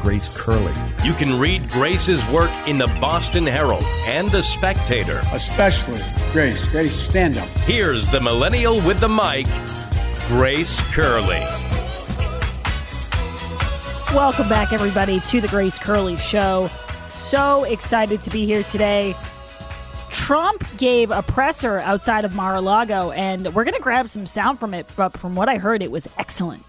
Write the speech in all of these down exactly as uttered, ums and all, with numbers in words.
Grace Curley. You can read Grace's work in the Boston Herald and the Spectator. Especially Grace. Grace, stand up. Here's the millennial with the mic, Grace Curley. Welcome back, everybody, to the Grace Curley Show. So excited to be here today. Trump gave a presser outside of Mar-a-Lago, and we're going to grab some sound from it, but from what I heard, it was excellent.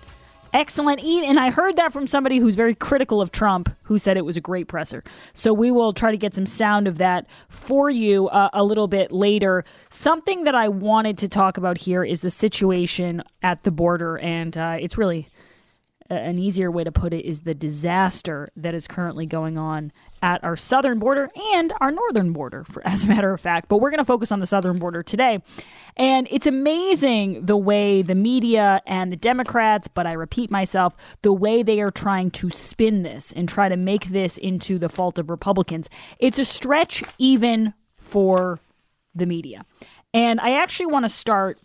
Excellent. And I heard that from somebody who's very critical of Trump, who said it was a great presser. So we will try to get some sound of that for you uh, a little bit later. Something that I wanted to talk about here is the situation at the border, and uh, it's really uh, an easier way to put it is the disaster that is currently going on at our southern border and our northern border, for as a matter of fact. But we're going to focus on the southern border today. And it's amazing the way the media and the Democrats, but I repeat myself, the way they are trying to spin this and try to make this into the fault of Republicans. It's a stretch even for the media. And I actually want to start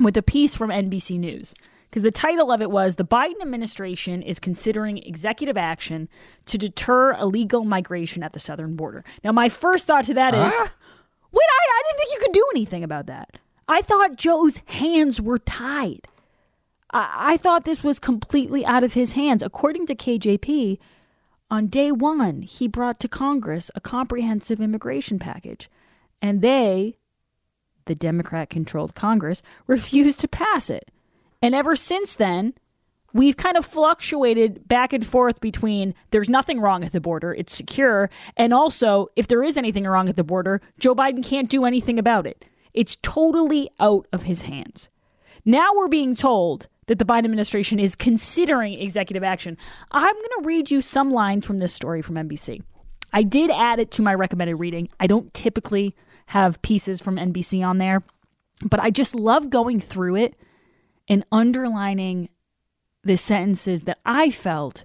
with a piece from N B C News, because the title of it was, "The Biden administration is considering executive action to deter illegal migration at the southern border." Now, my first thought to that is, huh? wait, I, I didn't think you could do anything about that. I thought Joe's hands were tied. I, I thought this was completely out of his hands. According to K J P, on day one, he brought to Congress a comprehensive immigration package, and they, the Democrat-controlled Congress, refused to pass it. And ever since then, we've kind of fluctuated back and forth between there's nothing wrong at the border, it's secure, and also if there is anything wrong at the border, Joe Biden can't do anything about it. It's totally out of his hands. Now we're being told that the Biden administration is considering executive action. I'm going to read you some lines from this story from N B C. I did add it to my recommended reading. I don't typically have pieces from N B C on there, but I just love going through it and underlining the sentences that I felt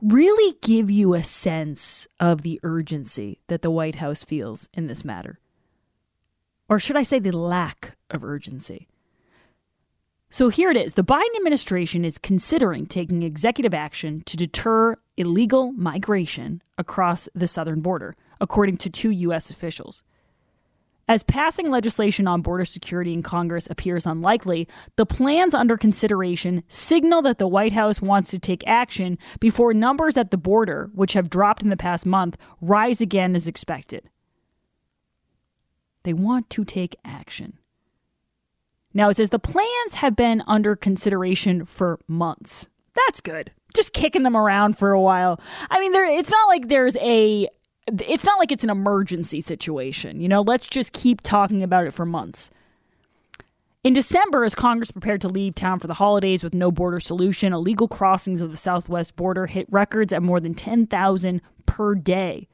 really give you a sense of the urgency that the White House feels in this matter. Or should I say the lack of urgency? So here it is. The Biden administration is considering taking executive action to deter illegal migration across the southern border, according to two U S officials. As passing legislation on border security in Congress appears unlikely, the plans under consideration signal that the White House wants to take action before numbers at the border, which have dropped in the past month, rise again as expected. They want to take action. Now, it says the plans have been under consideration for months. That's good. Just kicking them around for a while. I mean, there, it's not like there's a... It's not like it's an emergency situation. You know, let's just keep talking about it for months. In December, as Congress prepared to leave town for the holidays with no border solution, illegal crossings of the southwest border hit records at more than ten thousand per day.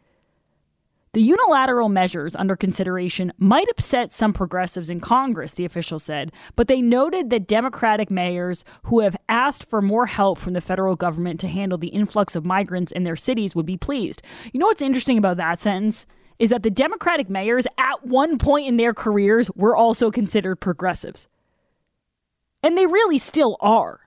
The unilateral measures under consideration might upset some progressives in Congress, the official said, but they noted that Democratic mayors who have asked for more help from the federal government to handle the influx of migrants in their cities would be pleased. You know what's interesting about that sentence is that the Democratic mayors at one point in their careers were also considered progressives. And they really still are.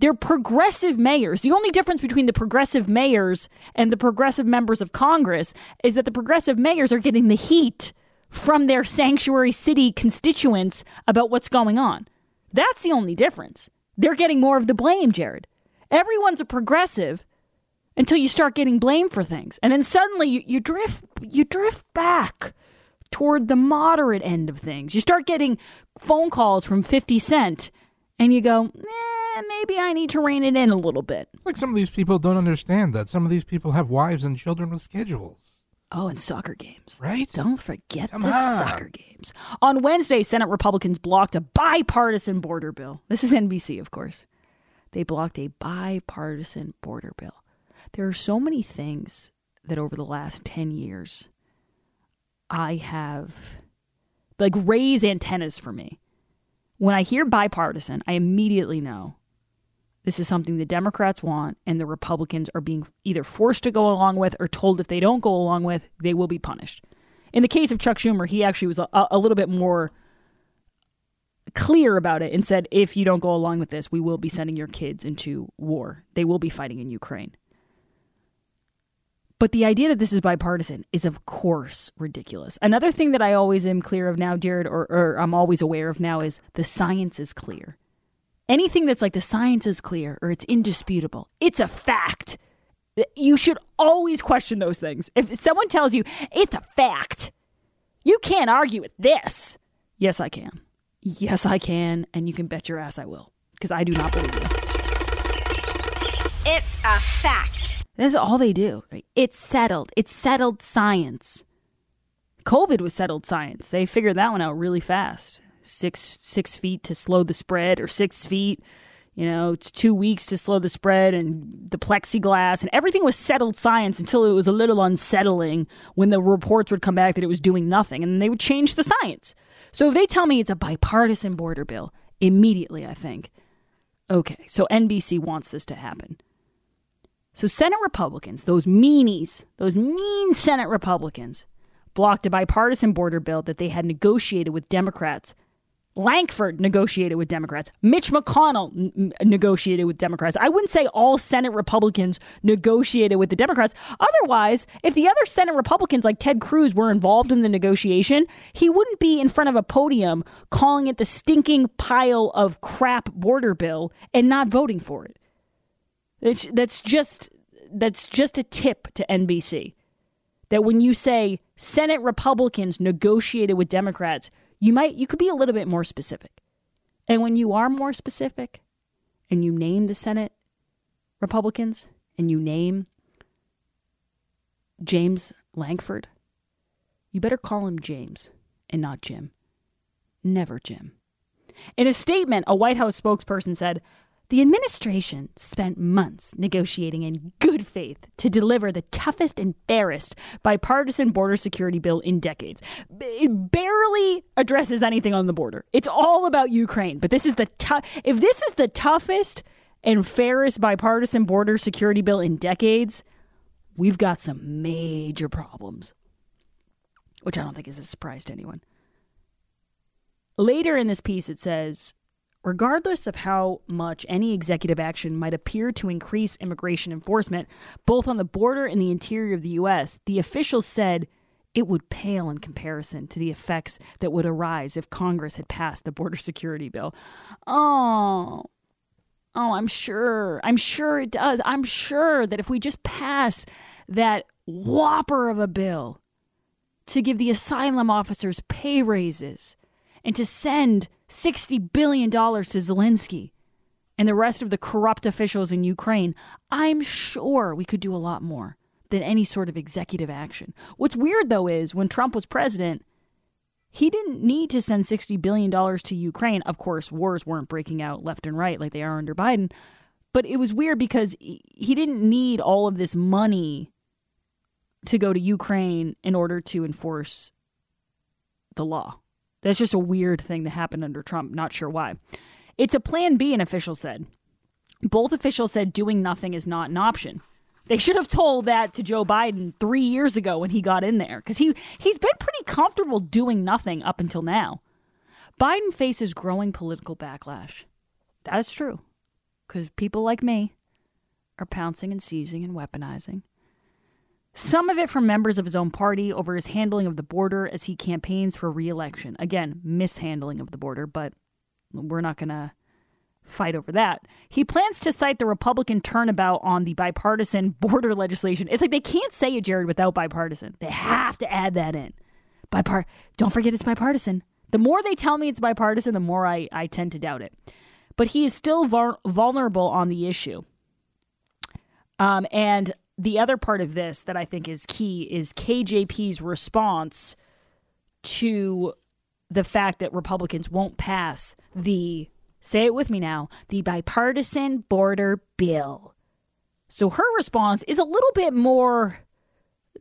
They're progressive mayors. The only difference between the progressive mayors and the progressive members of Congress is that the progressive mayors are getting the heat from their sanctuary city constituents about what's going on. That's the only difference. They're getting more of the blame, Jared. Everyone's a progressive until you start getting blamed for things. And then suddenly you, you drift, you drift back toward the moderate end of things. You start getting phone calls from fifty cent and you go, eh, maybe I need to rein it in a little bit. It's like some of these people don't understand that. Some of these people have wives and children with schedules. Oh, and soccer games. Right? Don't forget Come the on. soccer games. On Wednesday, Senate Republicans blocked a bipartisan border bill. This is N B C, of course. They blocked a bipartisan border bill. There are so many things that over the last ten years I have Like, raise antennas for me. When I hear bipartisan, I immediately know this is something the Democrats want and the Republicans are being either forced to go along with or told if they don't go along with, they will be punished. In the case of Chuck Schumer, he actually was a, a little bit more clear about it and said, if you don't go along with this, we will be sending your kids into war. They will be fighting in Ukraine. But the idea that this is bipartisan is, of course, ridiculous. Another thing that I always am clear of now, Jared, or, or I'm always aware of now, is the science is clear. Anything that's like the science is clear or it's indisputable, it's a fact. You should always question those things. If someone tells you it's a fact, you can't argue with this. Yes, I can. Yes, I can. And you can bet your ass I will, because I do not believe you. It's a fact. That's all they do. It's settled. It's settled science. COVID was settled science. They figured that one out really fast. Six six feet to slow the spread, or six feet, you know, it's two weeks to slow the spread, and the plexiglass, and everything was settled science until it was a little unsettling when the reports would come back that it was doing nothing, and they would change the science. So if they tell me it's a bipartisan border bill, immediately I think, okay, so N B C wants this to happen. So Senate Republicans, those meanies, those mean Senate Republicans, blocked a bipartisan border bill that they had negotiated with Democrats. Lankford negotiated with Democrats. Mitch McConnell n- negotiated with Democrats. I wouldn't say all Senate Republicans negotiated with the Democrats. Otherwise, if the other Senate Republicans like Ted Cruz were involved in the negotiation, he wouldn't be in front of a podium calling it the stinking pile of crap border bill and not voting for it. It's, that's just that's just a tip to N B C that when you say Senate Republicans negotiated with Democrats, you might you could be a little bit more specific. And when you are more specific and you name the Senate Republicans and you name James Lankford, you better call him James and not Jim. Never Jim. In a statement, a White House spokesperson said, the administration spent months negotiating in good faith to deliver the toughest and barest bipartisan border security bill in decades. It barely addresses anything on the border. It's all about Ukraine. But this is the tough. If this is the toughest and fairest bipartisan border security bill in decades, we've got some major problems, which I don't think is a surprise to anyone. Later in this piece, it says, regardless of how much any executive action might appear to increase immigration enforcement, both on the border and the interior of the U S, the officials said it would pale in comparison to the effects that would arise if Congress had passed the border security bill. Oh, oh, I'm sure. I'm sure it does. I'm sure that if we just passed that whopper of a bill to give the asylum officers pay raises and to send sixty billion dollars to Zelensky and the rest of the corrupt officials in Ukraine, I'm sure we could do a lot more than any sort of executive action. What's weird, though, is when Trump was president, he didn't need to send sixty billion dollars to Ukraine. Of course, wars weren't breaking out left and right like they are under Biden. But it was weird because he didn't need all of this money to go to Ukraine in order to enforce the law. That's just a weird thing that happened under Trump. Not sure why. It's a plan B, an official said. Both officials said doing nothing is not an option. They should have told that to Joe Biden three years ago when he got in there, because he, he's been pretty comfortable doing nothing up until now. Biden faces growing political backlash. That is true, because people like me are pouncing and seizing and weaponizing. Some of it from members of his own party over his handling of the border as he campaigns for re-election. Again, mishandling of the border, but we're not going to fight over that. He plans to cite the Republican turnabout on the bipartisan border legislation. It's like they can't say it, Jared, without bipartisan. They have to add that in. Bipart- Don't forget it's bipartisan. The more they tell me it's bipartisan, the more I, I tend to doubt it. But he is still vul- vulnerable on the issue. Um, and... The other part of this that I think is key is K J P's response to the fact that Republicans won't pass the, say it with me now, the bipartisan border bill. So her response is a little bit more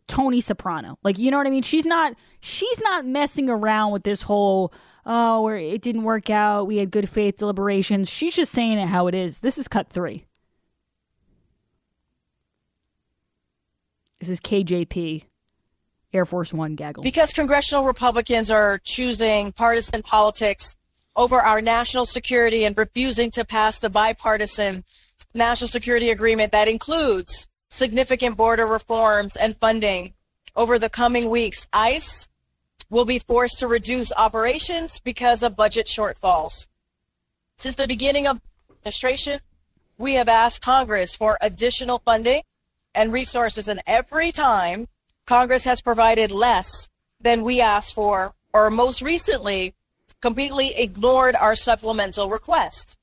Tony Soprano. Like, you know what I mean? She's not she's not messing around with this whole, oh, where it didn't work out, we had good faith deliberations. She's just saying it how it is. This is cut three. This is K J P, Air Force One gaggle. Because congressional Republicans are choosing partisan politics over our national security and refusing to pass the bipartisan national security agreement that includes significant border reforms and funding. Over the coming weeks, ICE will be forced to reduce operations because of budget shortfalls. Since the beginning of the administration, we have asked Congress for additional funding and resources, and every time Congress has provided less than we asked for, or most recently completely ignored our supplemental request.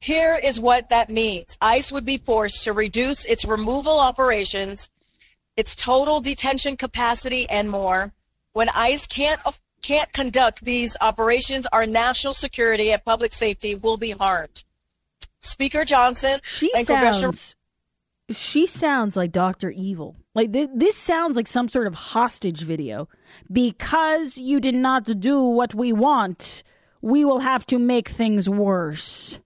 Here is what that means. ICE would be forced to reduce its removal operations, its total detention capacity, and more. When ICE can't can't conduct these operations, our national security and public safety will be harmed. Speaker Johnson she and sounds- Congressional She sounds like Doctor Evil. Like th- this sounds like some sort of hostage video. Because you did not do what we want, we will have to make things worse.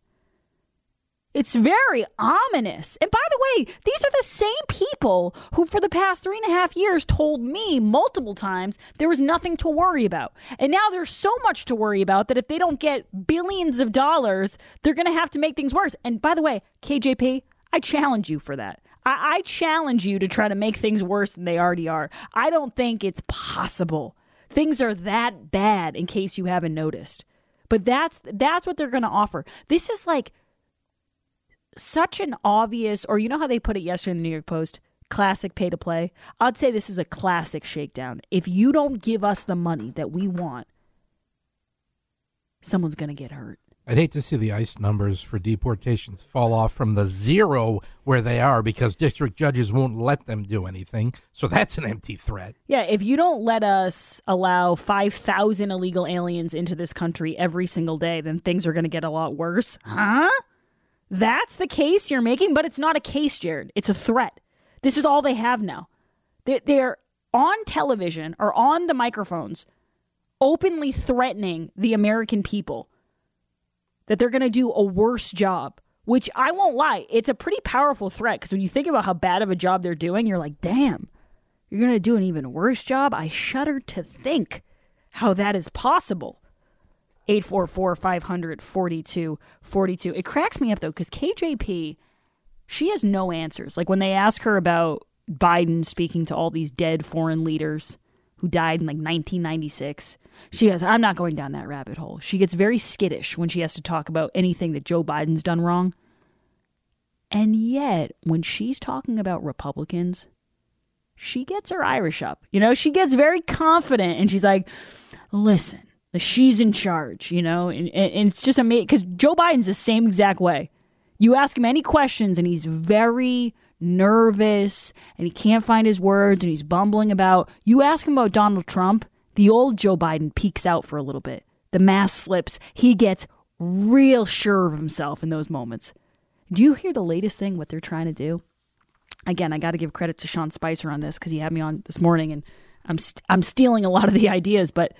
It's very ominous. And by the way, these are the same people who for the past three and a half years told me multiple times there was nothing to worry about. And now there's so much to worry about that if they don't get billions of dollars, they're going to have to make things worse. And by the way, K J P, I challenge you for that. I-, I challenge you to try to make things worse than they already are. I don't think it's possible. Things are that bad, in case you haven't noticed. But that's that's what they're going to offer. This is like such an obvious, or you know how they put it yesterday in the New York Post? Classic pay to play. I'd say this is a classic shakedown. If you don't give us the money that we want, someone's going to get hurt. I'd hate to see the ICE numbers for deportations fall off from the zero where they are because district judges won't let them do anything. So that's an empty threat. Yeah, if you don't let us allow five thousand illegal aliens into this country every single day, then things are going to get a lot worse. Huh? That's the case you're making? But it's not a case, Jared. It's a threat. This is all they have now. They're on television or on the microphones openly threatening the American people that they're going to do a worse job, which I won't lie, it's a pretty powerful threat because when you think about how bad of a job they're doing, you're like, damn, you're going to do an even worse job? I shudder to think how that is possible. eight four four, five hundred, forty-two forty-two. It cracks me up, though, because K J P, she has no answers. Like when they ask her about Biden speaking to all these dead foreign leaders who died in like nineteen ninety-six, she goes, I'm not going down that rabbit hole. She gets very skittish when she has to talk about anything that Joe Biden's done wrong. And yet, when she's talking about Republicans, she gets her Irish up. You know, she gets very confident and she's like, listen, she's in charge, you know, and, and it's just amazing because Joe Biden's the same exact way. You ask him any questions and he's very nervous and he can't find his words and he's bumbling about. You ask him about Donald Trump, the old Joe Biden peeks out for a little bit. The mask slips. He gets real sure of himself in those moments. Do you hear the latest thing, what they're trying to do? Again, I got to give credit to Sean Spicer on this because he had me on this morning and I'm st- I'm stealing a lot of the ideas. But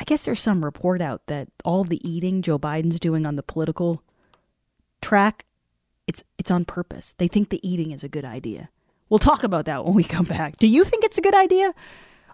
I guess there's some report out that all the eating Joe Biden's doing on the political track, it's it's on purpose. They think the eating is a good idea. We'll talk about that when we come back. Do you think it's a good idea?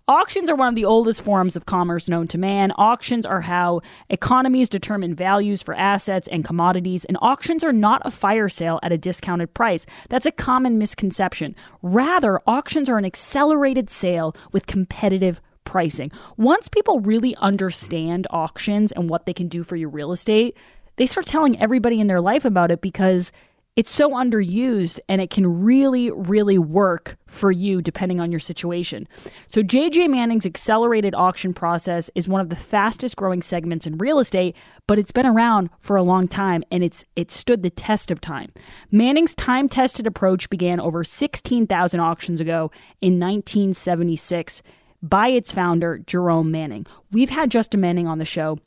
Auctions are one of the oldest forms of commerce known to man. Auctions are how economies determine values for assets and commodities, and auctions are not a fire sale at a discounted price. That's a common misconception. Rather, auctions are an accelerated sale with competitive pricing. Once people really understand auctions and what they can do for your real estate, they start telling everybody in their life about it because it's so underused and it can really, really work for you depending on your situation. So J J Manning's accelerated auction process is one of the fastest growing segments in real estate, but it's been around for a long time and it's it stood the test of time. Manning's time-tested approach began over sixteen thousand auctions ago in nineteen seventy-six by its founder, Jerome Manning. We've had Justin Manning on the show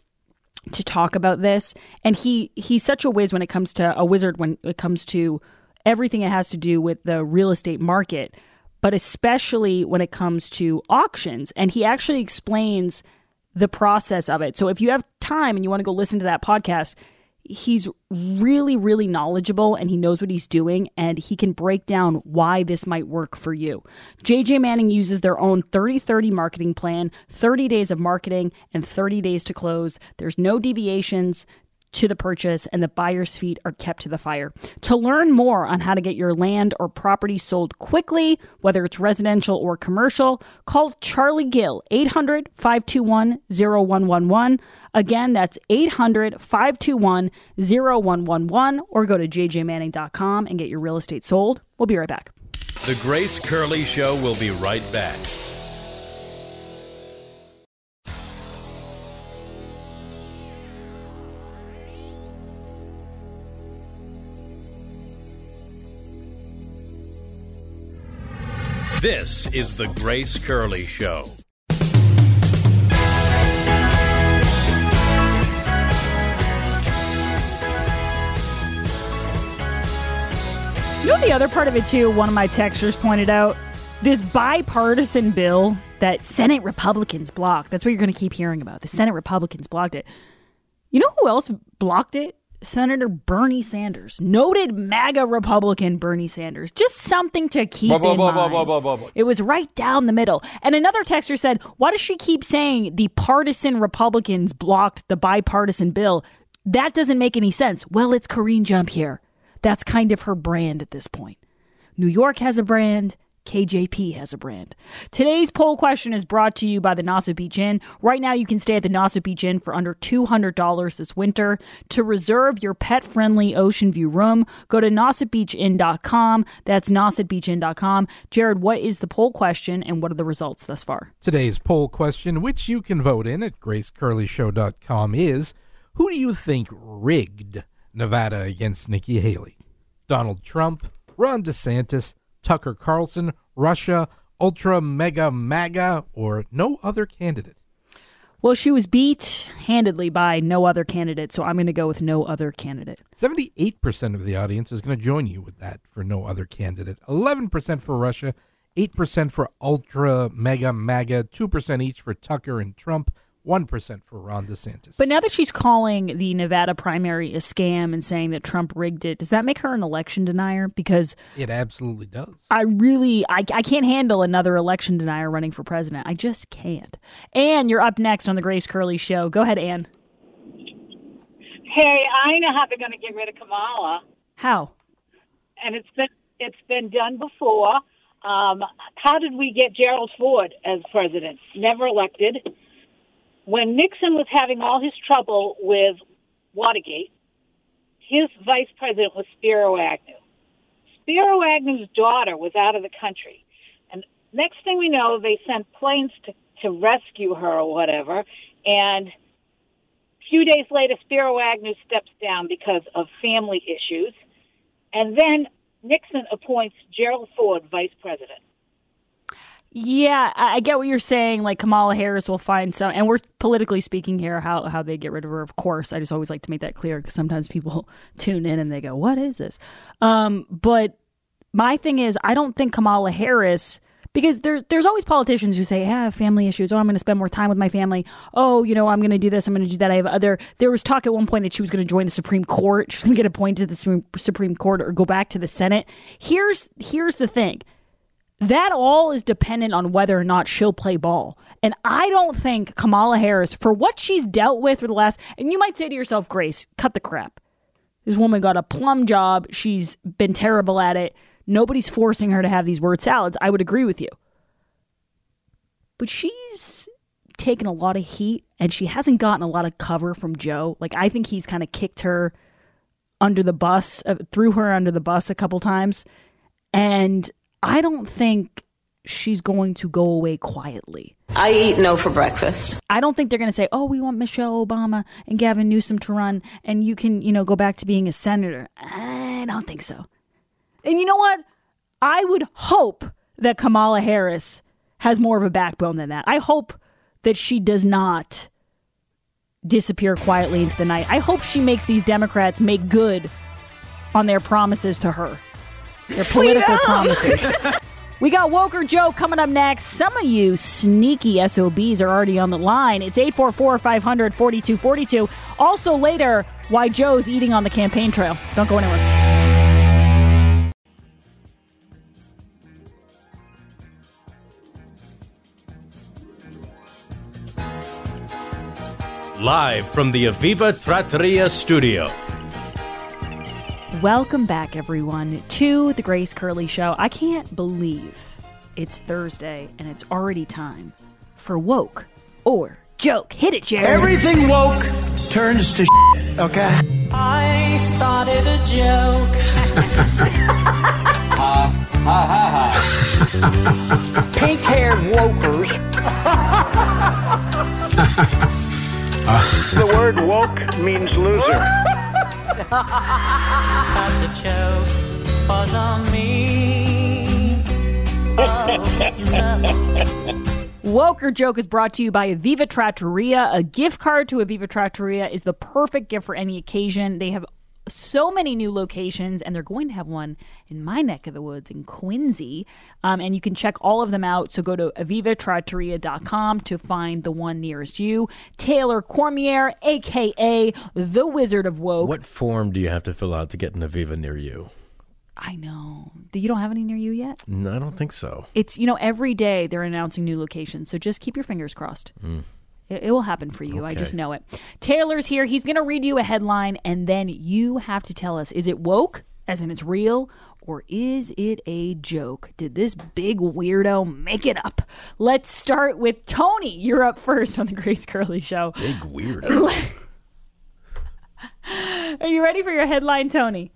to talk about this, and he he's such a whiz when it comes to a wizard when it comes to everything it has to do with the real estate market. but especially when it comes to auctions. And he actually explains the process of it. So if you have time and you want to go listen to that podcast, he's really, really knowledgeable and he knows what he's doing, and he can break down why this might work for you. J J Manning uses their own thirty thirty marketing plan, thirty days of marketing and thirty days to close. There's no deviations to the purchase, and the buyer's feet are kept to the fire. To learn more on how to get your land or property sold quickly, whether it's residential or commercial, call Charlie Gill, eight hundred, five two one, zero one one one. Again, that's eight hundred, five two one, zero one one one, or go to j j manning dot com and get your real estate sold. We'll be right back. The Grace Curley Show will be right back. This is The Grace Curley Show. You know, the other part of it, too, one of my texters pointed out, this bipartisan bill that Senate Republicans blocked. That's what you're going to keep hearing about. The Senate Republicans blocked it. You know who else blocked it? Senator Bernie Sanders, noted MAGA Republican Bernie Sanders. Just something to keep blah, blah, in blah, mind. Blah, blah, blah, blah. It was right down the middle. And another texter said, why does she keep saying the partisan Republicans blocked the bipartisan bill? That doesn't make any sense. Well, it's Karine Jean-Pierre. That's kind of her brand at this point. New York has a brand. K J P has a brand. Today's poll question is brought to you by the Nassau Beach Inn. Right now, you can stay at the Nassau Beach Inn for under two hundred dollars this winter. To reserve your pet-friendly ocean view room, go to nassau beach inn dot com. That's nassau beach inn dot com. Jared, what is the poll question and what are the results thus far? Today's poll question, which you can vote in at grace curley show dot com, is, who do you think rigged Nevada against Nikki Haley? Donald Trump, Ron DeSantis, Tucker Carlson, Russia, ultra mega MAGA, or no other candidate? Well, she was beat handedly by no other candidate, so I'm going to go with no other candidate. seventy-eight percent of the audience is going to join you with that for no other candidate. eleven percent for Russia, eight percent for ultra mega MAGA, two percent each for Tucker and Trump, one percent for Ron DeSantis. But now that she's calling the Nevada primary a scam and saying that Trump rigged it, does that make her an election denier? Because it absolutely does. I really, I, I can't handle another election denier running for president. I just can't. Ann, you're up next on The Grace Curley Show. Go ahead, Ann. Hey, I know how they're going to get rid of Kamala. How? And it's been, it's been done before. Um, how did we get Gerald Ford as president? Never elected. When Nixon was having all his trouble with Watergate, his vice president was Spiro Agnew. Spiro Agnew's daughter was out of the country. And next thing we know, they sent planes to, to rescue her or whatever. And a few days later, Spiro Agnew steps down because of family issues. And then Nixon appoints Gerald Ford vice president. Yeah, I get what you're saying. Like Kamala Harris will find some, and we're politically speaking here, how, how they get rid of her, of course. I just always like to make that clear because sometimes people tune in and they go, what is this? Um, but my thing is, I don't think Kamala Harris, because there, there's always politicians who say, ah, family issues. Oh, I'm going to spend more time with my family. Oh, you know, I'm going to do this. I'm going to do that. I have other. There was talk at one point that she was going to join the Supreme Court. She was going to get appointed to the Supreme Court or go back to the Senate. Here's Here's the thing. That all is dependent on whether or not she'll play ball. And I don't think Kamala Harris, for what she's dealt with for the last, and you might say to yourself, Grace, cut the crap. This woman got a plum job. She's been terrible at it. Nobody's forcing her to have these word salads. I would agree with you. But she's taken a lot of heat and she hasn't gotten a lot of cover from Joe. Like, I think he's kind of kicked her under the bus, uh, threw her under the bus a couple times. And I don't think she's going to go away quietly. I eat no for breakfast. I don't think they're going to say, oh, we want Michelle Obama and Gavin Newsom to run and you can, you know, go back to being a senator. I don't think so. And you know what? I would hope that Kamala Harris has more of a backbone than that. I hope that she does not disappear quietly into the night. I hope she makes these Democrats make good on their promises to her. Their political promises. We got Woker Joe coming up next. Some of you sneaky S O Bs are already on the line. It's eight four four, five hundred, four two four two. Also later, why Joe's eating on the campaign trail. Don't go anywhere. Live from the Aviva Trattoria studio. Welcome back, everyone, to the Grace Curley Show. I can't believe it's Thursday and it's already time for Woke or Joke. Hit it, Jerry. Everything woke turns to shit, okay? I started a joke. Ha, ha, ha, ha. Pink-haired wokers. The word woke means loser. The joke was on me. Oh, you know. Woke or Joke is brought to you by Aviva Trattoria. A gift card to Aviva Trattoria is the perfect gift for any occasion. They have so many new locations, and they're going to have one in my neck of the woods in Quincy. Um, and you can check all of them out. So go to aviva trattoria dot com to find the one nearest you. Taylor Cormier, a k a. The Wizard of Woke. What form do you have to fill out to get an Aviva near you? I know. You don't have any near you yet? No, I don't think so. It's, you know, every day they're announcing new locations. So just keep your fingers crossed. Mm. It will happen for you. Okay. I just know it. Taylor's here. He's going to read you a headline, and then you have to tell us, is it woke, as in it's real, or is it a joke? Did this big weirdo make it up? Let's start with Tony. You're up first on the Grace Curley Show. Big weirdo. Are you ready for your headline, Tony?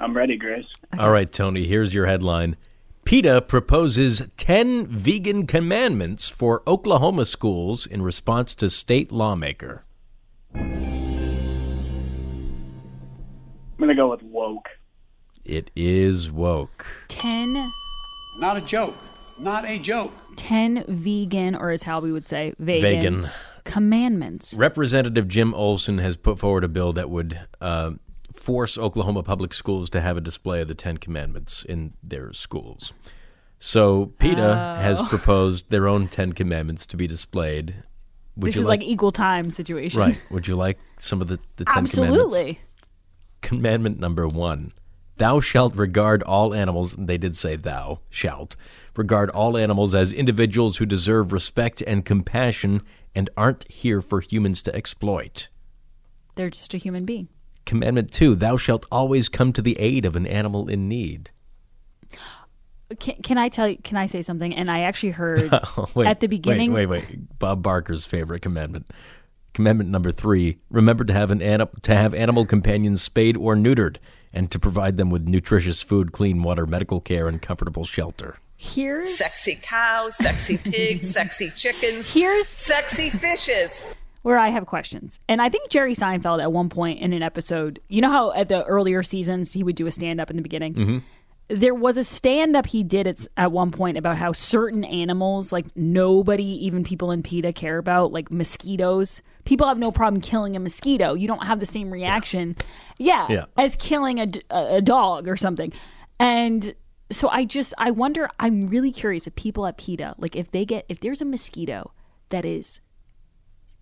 I'm ready, Grace. Okay. All right, Tony, here's your headline. PETA proposes ten vegan commandments for Oklahoma schools in response to state lawmaker. I'm going to go with woke. It is woke. Ten. Not a joke. Not a joke. Ten vegan, or as Howie would say, vegan. Vegan. Commandments. Representative Jim Olson has put forward a bill that would... Uh, force Oklahoma public schools to have a display of the Ten Commandments in their schools. So PETA oh. has proposed their own Ten Commandments to be displayed. Would this you is like, like equal time situation. Right. Would you like some of the, the Ten Absolutely. Commandments? Absolutely. Commandment number one, thou shalt regard all animals, and they did say thou shalt, regard all animals as individuals who deserve respect and compassion and aren't here for humans to exploit. They're just a human being. Commandment two, thou shalt always come to the aid of an animal in need. Can, can I tell you, can I say something? And I actually heard wait, at the beginning. Wait, wait, wait. Bob Barker's favorite commandment. Commandment number three, remember to have an anim- to have animal companions spayed or neutered and to provide them with nutritious food, clean water, medical care, and comfortable shelter. Here's sexy cows, sexy pigs, sexy chickens. Here's sexy fishes. Where I have questions. And I think Jerry Seinfeld at one point in an episode, you know how at the earlier seasons he would do a stand-up in the beginning? Mm-hmm. There was a stand-up he did at, at one point about how certain animals, like nobody, even people in PETA, care about, like mosquitoes. People have no problem killing a mosquito. You don't have the same reaction yeah. Yeah, yeah. as killing a, a dog or something. And so I just, I wonder, I'm really curious if people at PETA, like if they get, if there's a mosquito that is...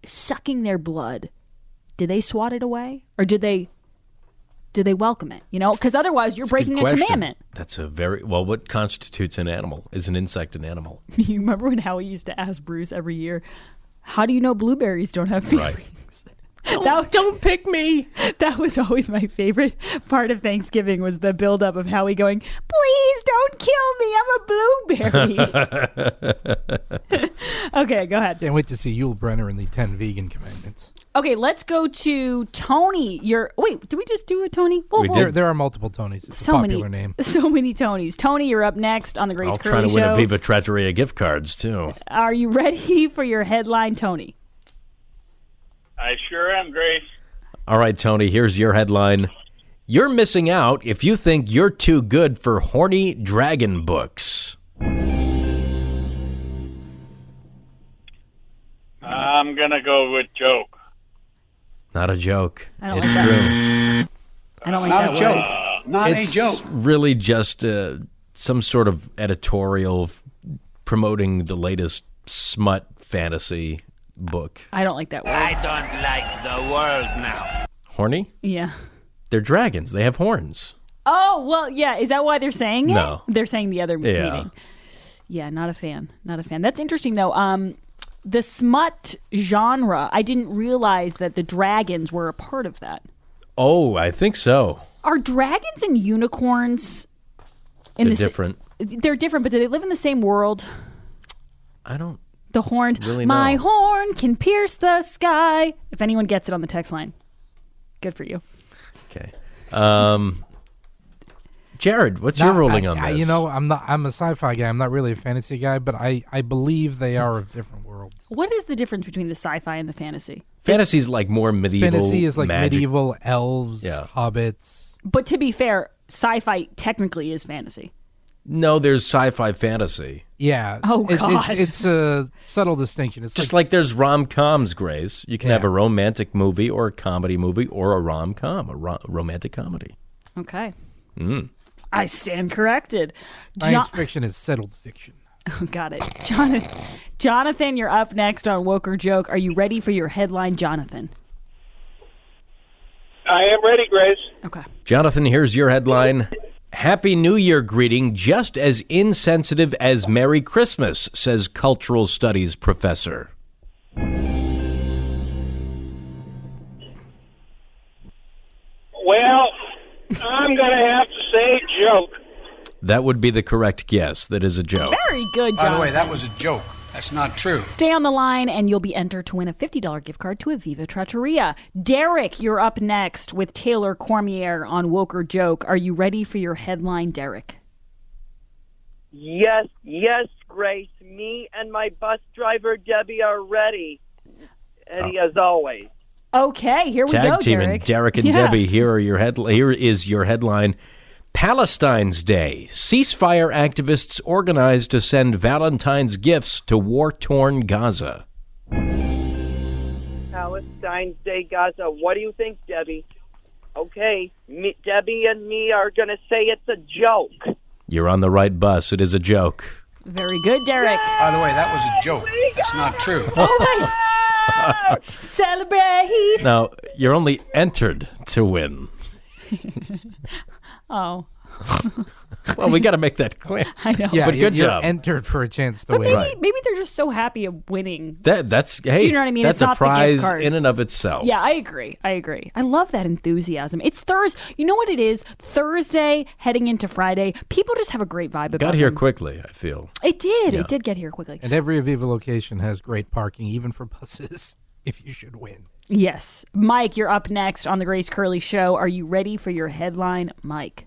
sucking their blood, did they swat it away or did they did they welcome it, you know, because otherwise you're that's breaking a, a commandment. That's a very well what constitutes an animal? Is an insect an animal? You remember when Howie used to ask Bruce every year, how do you know blueberries don't have feelings? Right. Don't, that, don't pick me. That was always my favorite part of Thanksgiving was the buildup of Howie going, please don't kill me. I'm a blueberry. Okay, go ahead. Can't wait to see Yul Brynner and the ten vegan commandments. Okay, let's go to Tony. Your Wait, did we just do a Tony? Well, we well, did. There are multiple Tonys. It's so a popular many, name. So many Tonys. Tony, you're up next on the Grace Curley Show. I'll try to win Aviva Trattoria gift cards, too. Are you ready for your headline, Tony? I sure am, Grace. All right, Tony, here's your headline. You're missing out if you think you're too good for horny dragon books. I'm going to go with joke. Not a joke. I don't it's like true. I don't like Not that a word. joke. Not it's a joke. It's really just a some sort of editorial f- promoting the latest smut fantasy book. I don't like that word. I don't like the world now. Horny? Yeah. They're dragons. They have horns. Oh, well, yeah. Is that why they're saying it? No. They're saying the other yeah. meaning. Yeah, not a fan. Not a fan. That's interesting, though. Um, the smut genre, I didn't realize that the dragons were a part of that. Oh, I think so. Are dragons and unicorns... In they're the different. Si- they're different, but do they live in the same world? I don't The horn. Really know. My horn can pierce the sky. If anyone gets it on the text line, good for you. Okay. Um... Jared, what's not, your ruling I, on this? I, you know, I'm not. I'm a sci-fi guy. I'm not really a fantasy guy, but I, I believe they are of different worlds. What is the difference between the sci-fi and the fantasy? Fantasy is like more medieval. Fantasy is like magic. Medieval elves, yeah. hobbits. But to be fair, sci-fi technically is fantasy. No, there's sci-fi fantasy. Yeah. Oh God, it, it's, it's a subtle distinction. It's just like, like there's rom-coms, Grace. You can yeah. have a romantic movie or a comedy movie or a rom-com, a rom- romantic comedy. Okay. Mm. I stand corrected. Jo- Science fiction is settled fiction. Oh, got it. Jonathan, Jonathan, you're up next on Woke or Joke. Are you ready for your headline, Jonathan? I am ready, Grace. Okay. Jonathan, here's your headline. Happy New Year greeting just as insensitive as Merry Christmas, says cultural studies professor. Well... I'm going to have to say joke. That would be the correct guess. That is a joke. Very good, Jonathan. By the way, that was a joke. That's not true. Stay on the line, and you'll be entered to win a fifty dollars gift card to Aviva Trattoria. Derek, you're up next with Taylor Cormier on Woke or Joke. Are you ready for your headline, Derek? Yes, yes, Grace. Me and my bus driver, Debbie, are ready. Eddie, oh. as always. Okay, here we Tag go, Derek. Tag team and Derek and yeah. Debbie, here are your head- here is your headline. Palestine's Day. Ceasefire activists organized to send Valentine's gifts to war-torn Gaza. Palestine's Day, Gaza. What do you think, Debbie? Okay, me, Debbie and me are going to say it's a joke. You're on the right bus. It is a joke. Very good, Derek. Yay! By the way, that was a joke. That's not true. Oh, my Celebrate. Now, you're only entered to win. oh. Well, we got to make that clear. I know. Yeah, but good you're job. Entered for a chance to but win. Maybe, right. maybe they're just so happy of winning. That, that's, hey, do you know what I mean? That's it's a prize in and of itself. Yeah, I agree. I agree. I love that enthusiasm. It's Thursday. You know what it is? Thursday heading into Friday. People just have a great vibe about it. Got here them. quickly, I feel. It did. Yeah. It did get here quickly. And every Aviva location has great parking, even for buses, if you should win. Yes. Mike, you're up next on the Grace Curley Show. Are you ready for your headline, Mike?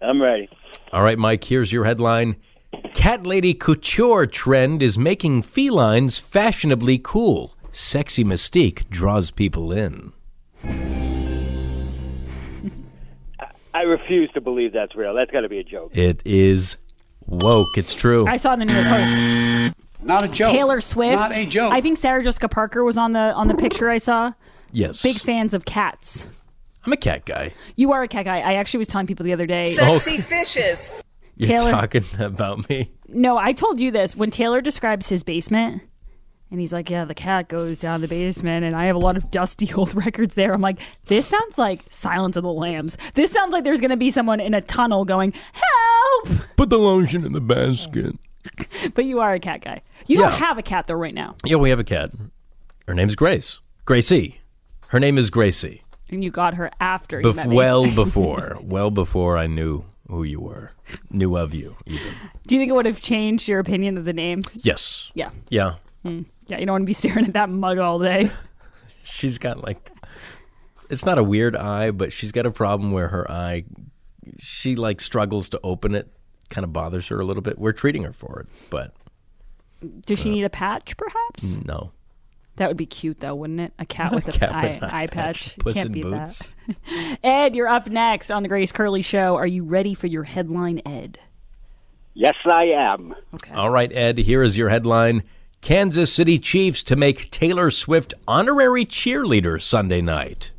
I'm ready. All right, Mike, here's your headline. Cat lady couture trend is making felines fashionably cool. Sexy mystique draws people in. I refuse to believe that's real. That's got to be a joke. It is woke. It's true. I saw in the New York Post. Not a joke. Taylor Swift. Not a joke. I think Sarah Jessica Parker was on the on the picture I saw. Yes. Big fans of cats. I'm a cat guy. You are a cat guy. I actually was telling people the other day. Sexy oh. fishes. You're Taylor, talking about me? No, I told you this. When Taylor describes his basement, and he's like, yeah, the cat goes down the basement, and I have a lot of dusty old records there. I'm like, this sounds like Silence of the Lambs. This sounds like there's going to be someone in a tunnel going, help! Put the lotion in the basket. But you are a cat guy. You yeah. don't have a cat, though, right now. Yeah, we have a cat. Her name's Grace. Gracie. Her name is Gracie. And you got her after you Bef- met me. Well before. Well before I knew who you were. Knew of you, even. Do you think it would have changed your opinion of the name? Yes. Yeah. Yeah. Mm. Yeah, you don't want to be staring at that mug all day. She's got like... It's not a weird eye, but she's got a problem where her eye... She like struggles to open it. Kind of bothers her a little bit. We're treating her for it, but... Does she uh, need a patch, perhaps? No. That would be cute, though, wouldn't it? A cat with an eye, eye patch. patch. Puss Can't in be boots. That. Ed, you're up next on the Grace Curley Show. Are you ready for your headline, Ed? Yes, I am. Okay. All right, Ed, here is your headline. Kansas City Chiefs to make Taylor Swift honorary cheerleader Sunday night.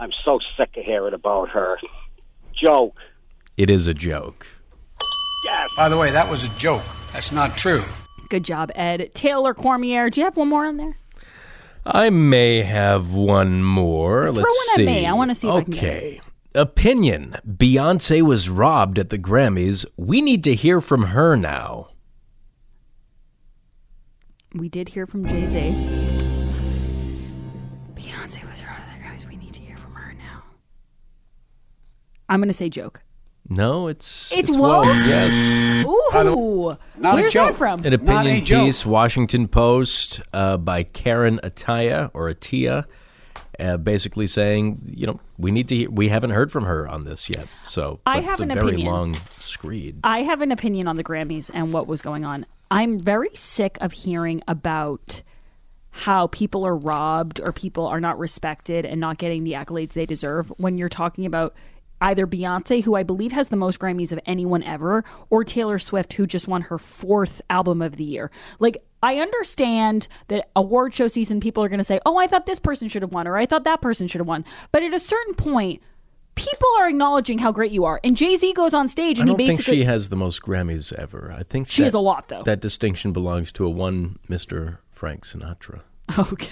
I'm so sick of hearing about her. Joke. It is a joke. Yes. By the way, that was a joke. That's not true. Good job, Ed. Taylor Cormier, do you have one more on there? I may have one more. Throw Let's see. Me. I want to see if okay. I can get it. Opinion. Beyonce was robbed at the Grammys. We need to hear from her now. We did hear from Jay-Z. Beyonce was robbed at the Grammys. We need to hear from her now. I'm going to say joke. No, it's... It's, it's woke? Yes. Ooh. Not Where's that from? An opinion piece, Washington Post, uh, by Karen Ataya, or Atia, uh, basically saying, you know, we need to... we haven't heard from her on this yet, so... I have an opinion. It's a very long screed. I have an opinion on the Grammys and what was going on. I'm very sick of hearing about how people are robbed or people are not respected and not getting the accolades they deserve when you're talking about... either Beyonce, who I believe has the most Grammys of anyone ever, or Taylor Swift, who just won her fourth album of the year. Like, I understand that award show season, people are going to say, oh, I thought this person should have won, or I thought that person should have won. But at a certain point, people are acknowledging how great you are. And Jay-Z goes on stage and he basically... I don't think she has the most Grammys ever. I think she that, has a lot, though. That distinction belongs to a one Mister Frank Sinatra. Oh, God.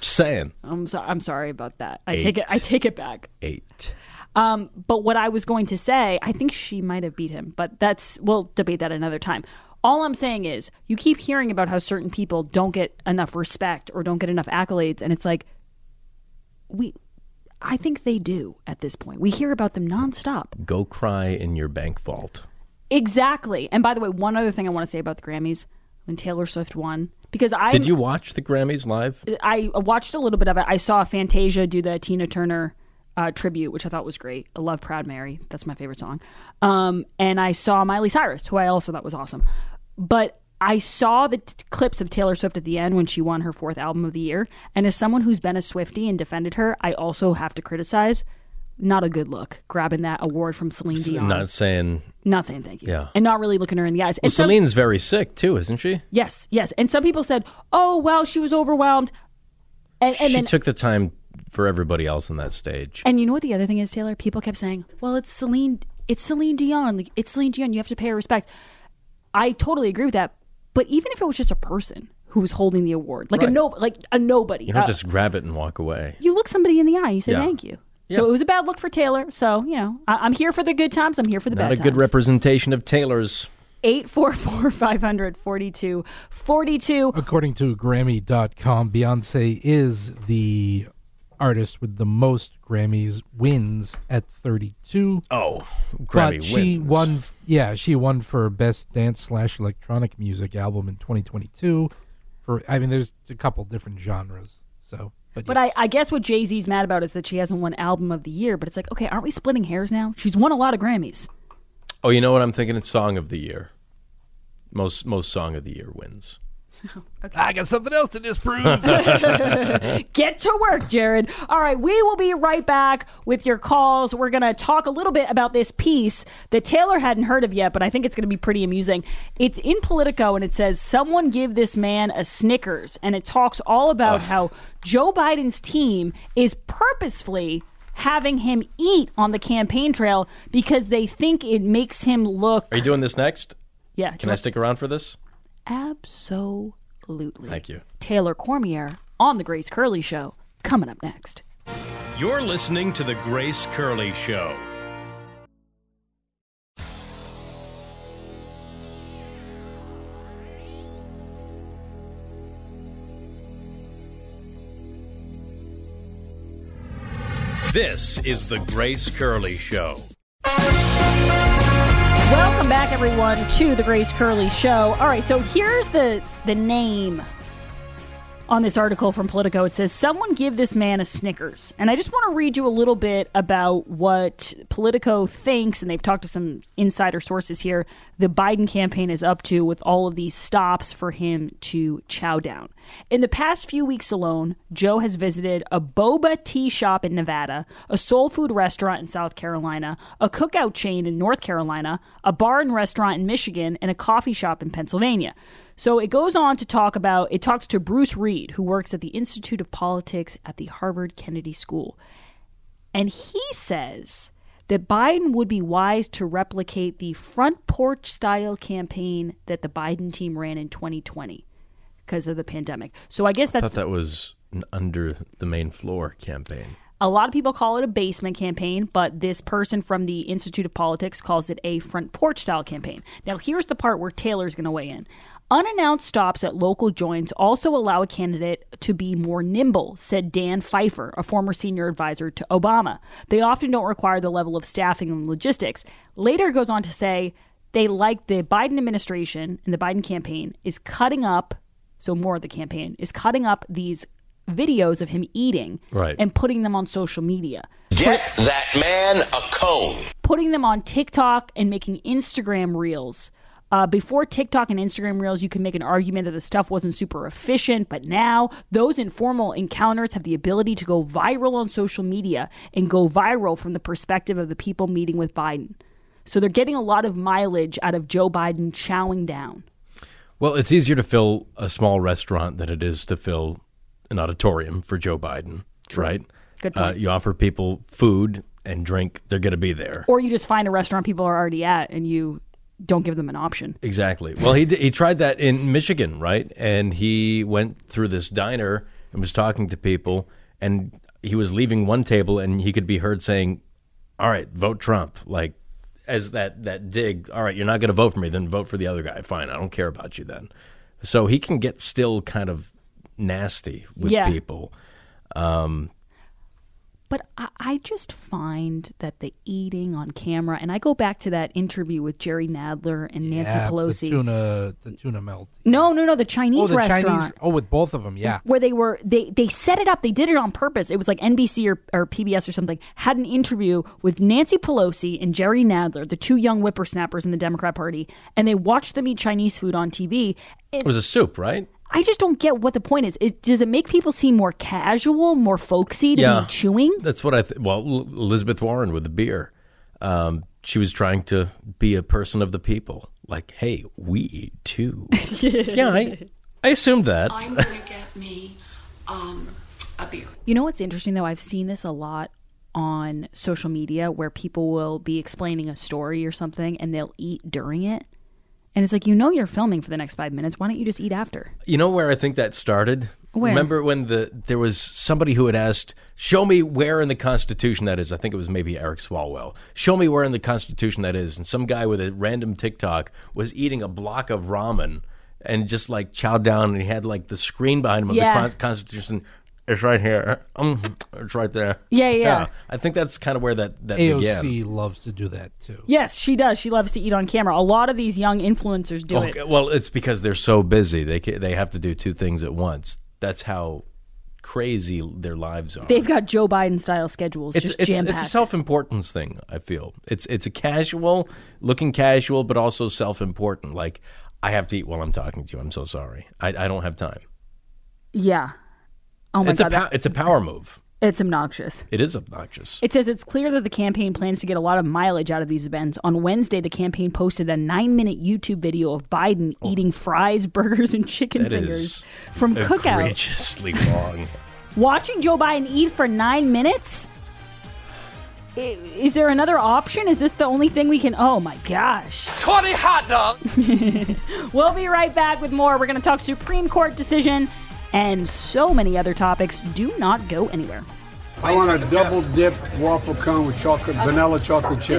Just saying. I'm sorry. I'm sorry about that. I Eight. take it. I take it back. Eight. Um, but what I was going to say, I think she might have beat him, but that's we'll debate that another time. All I'm saying is, you keep hearing about how certain people don't get enough respect or don't get enough accolades, and it's like, we, I think they do at this point. We hear about them nonstop. Go cry in your bank vault. Exactly. And by the way, one other thing I want to say about the Grammys. When Taylor Swift won, because I did you watch the Grammys live? I watched a little bit of it. I saw Fantasia do the Tina Turner uh, tribute, which I thought was great. I love "Proud Mary." That's my favorite song. Um, and I saw Miley Cyrus, who I also thought was awesome. But I saw the t- clips of Taylor Swift at the end when she won her fourth album of the year. And as someone who's been a Swiftie and defended her, I also have to criticize. Not a good look, grabbing that award from Celine Dion. Not saying... Not saying thank you. Yeah. And not really looking her in the eyes. And well, some, Celine's very sick, too, isn't she? Yes, yes. And some people said, oh, well, she was overwhelmed. And, and she then, took the time for everybody else on that stage. And you know what the other thing is, Taylor? People kept saying, well, it's Celine, it's Celine Dion. Like, it's Celine Dion. You have to pay her respect. I totally agree with that. But even if it was just a person who was holding the award, like, right. a, no, like a nobody. You don't uh, just grab it and walk away. You look somebody in the eye and you say yeah. thank you. So it was a bad look for Taylor. So, you know, I- I'm here for the good times. I'm here for the Not bad times. Not a good representation of Taylor's. eight four four, five hundred, forty-two forty-two. According to Grammy dot com, Beyonce is the artist with the most Grammys wins at thirty-two. Oh, Grammy but she wins. Won, yeah, she won for Best Dance slash Electronic Music Album in twenty twenty-two. For I mean, there's a couple different genres, so... But, but yes. I, I guess what Jay-Z's mad about is that she hasn't won Album of the Year, but it's like, okay, aren't we splitting hairs now? She's won a lot of Grammys. Oh, you know what? I'm thinking it's Song of the Year. Most most Song of the Year wins. Okay. I got something else to disprove. Get to work, Jared. All right, we will be right back with your calls. We're going to talk a little bit about this piece that Taylor hadn't heard of yet, but I think it's going to be pretty amusing. It's in Politico, and it says, someone give this man a Snickers. And it talks all about Ugh. how Joe Biden's team is purposefully having him eat on the campaign trail because they think it makes him look... Are you doing this next? Yeah. Can I stick around for this? Absolutely. Thank you. Taylor Cormier on The Grace Curley Show, coming up next. You're listening to The Grace Curley Show. This is The Grace Curley Show. Welcome back, everyone, to The Grace Curley Show. All right, so here's the the name on this article from Politico. It says, someone give this man a Snickers. And I just want to read you a little bit about what Politico thinks, and they've talked to some insider sources here, the Biden campaign is up to with all of these stops for him to chow down. In the past few weeks alone, Joe has visited a boba tea shop in Nevada, a soul food restaurant in South Carolina, a cookout chain in North Carolina, a bar and restaurant in Michigan, and a coffee shop in Pennsylvania. So it goes on to talk about, it talks to Bruce Reed, who works at the Institute of Politics at the Harvard Kennedy School. And he says that Biden would be wise to replicate the front porch style campaign that the Biden team ran in twenty twenty because of the pandemic. So I guess that's... I thought that was an under the main floor campaign. A lot of people call it a basement campaign, but this person from the Institute of Politics calls it a front porch style campaign. Now, here's the part where Taylor's going to weigh in. Unannounced stops at local joints also allow a candidate to be more nimble, said Dan Pfeiffer, a former senior advisor to Obama. They often don't require the level of staffing and logistics. Later, it goes on to say they like the Biden administration and the Biden campaign is cutting up, so more of the campaign, is cutting up these videos of him eating right. and putting them on social media. Get Put, that man a cone. Putting them on TikTok and making Instagram reels. Uh, before TikTok and Instagram reels, you could make an argument that the stuff wasn't super efficient, but now those informal encounters have the ability to go viral on social media and go viral from the perspective of the people meeting with Biden. So they're getting a lot of mileage out of Joe Biden chowing down. Well, it's easier to fill a small restaurant than it is to fill an auditorium for Joe Biden, right? Good point. Uh, you offer people food and drink, they're going to be there. Or you just find a restaurant people are already at and you don't give them an option. Exactly. Well, he he tried that in Michigan, right? And he went through this diner and was talking to people, and he was leaving one table and he could be heard saying, all right, vote Trump. Like, as that, that dig, all right, you're not going to vote for me, then vote for the other guy. Fine, I don't care about you then. So he can get still kind of nasty with yeah. people. Um, but I, I just find that the eating on camera, and I go back to that interview with Jerry Nadler and yeah, Nancy Pelosi. The tuna, the tuna melt. No, no, no, the Chinese oh, the restaurant. Chinese, oh, with both of them, yeah. Where they were, they, they set it up. They did it on purpose. It was like N B C or, or P B S or something, had an interview with Nancy Pelosi and Jerry Nadler, the two young whippersnappers in the Democrat Party, and they watched them eat Chinese food on T V. It, it was a soup, right? I just don't get what the point is. It, does it make people seem more casual, more folksy to yeah, be chewing? That's what I think. Well, L- Elizabeth Warren with the beer. Um, she was trying to be a person of the people. Like, hey, we eat too. yeah, I, I assumed that. I'm going to get me um, a beer. You know what's interesting, though? I've seen this a lot on social media where people will be explaining a story or something and they'll eat during it. And it's like, you know you're filming for the next five minutes. Why don't you just eat after? You know where I think that started? Where? Remember when the there was somebody who had asked, show me where in the Constitution that is. I think it was maybe Eric Swalwell. Show me where in the Constitution that is. And some guy with a random TikTok was eating a block of ramen and just like chowed down. And he had like the screen behind him of yeah. the Constitution. It's right here. Um, it's right there. Yeah, yeah, yeah. I think that's kind of where that, that A O C began. Loves to do that, too. Yes, she does. She loves to eat on camera. A lot of these young influencers do okay, it. Well, it's because they're so busy. They can, they have to do two things at once. That's how crazy their lives are. They've got Joe Biden-style schedules. It's, just it's, jam-packed. It's a self-importance thing, I feel. It's, it's a casual, looking casual, but also self-important. Like, I have to eat while I'm talking to you. I'm so sorry. I, I don't have time. Yeah. Oh my it's, God, a pow- that, it's a power move. It's obnoxious. It is obnoxious. It says it's clear that the campaign plans to get a lot of mileage out of these events. On Wednesday, the campaign posted a nine-minute YouTube video of Biden oh. eating fries, burgers, and chicken that fingers from Cookout. Outrageously long. Watching Joe Biden eat for nine minutes? Is there another option? Is this the only thing we can... Oh, my gosh. twenty hot dogs. We'll be right back with more. We're going to talk Supreme Court decision and so many other topics. Do not go anywhere. I want a double-dipped waffle cone with chocolate, vanilla chocolate chip.